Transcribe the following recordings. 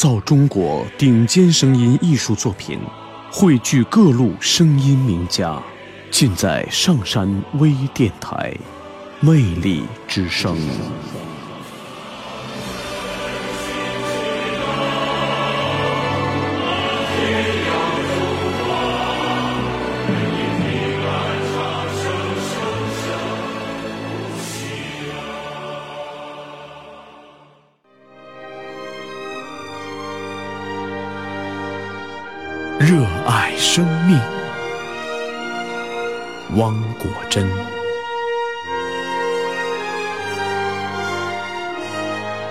造中国顶尖声音艺术作品，汇聚各路声音名家，尽在上山微电台，魅力之声。热爱生命，汪国真。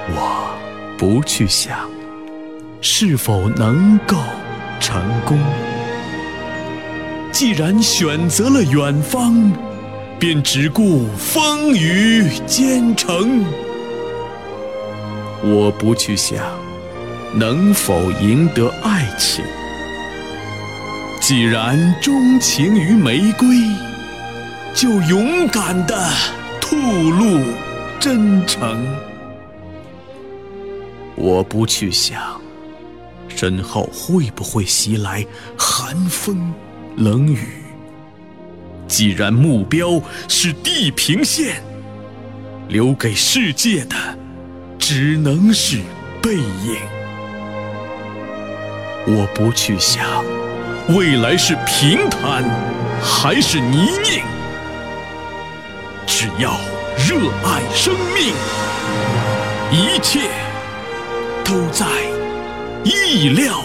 我不去想是否能够成功，既然选择了远方，便只顾风雨兼程。我不去想能否赢得爱情，既然钟情于玫瑰，就勇敢地吐露真诚。我不去想身后会不会袭来寒风冷雨，既然目标是地平线，留给世界的只能是背影。我不去想未来是平坦还是泥泞，只要热爱生命，一切都在意料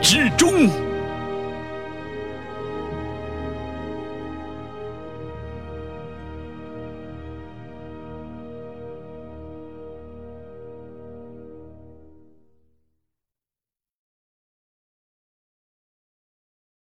之中。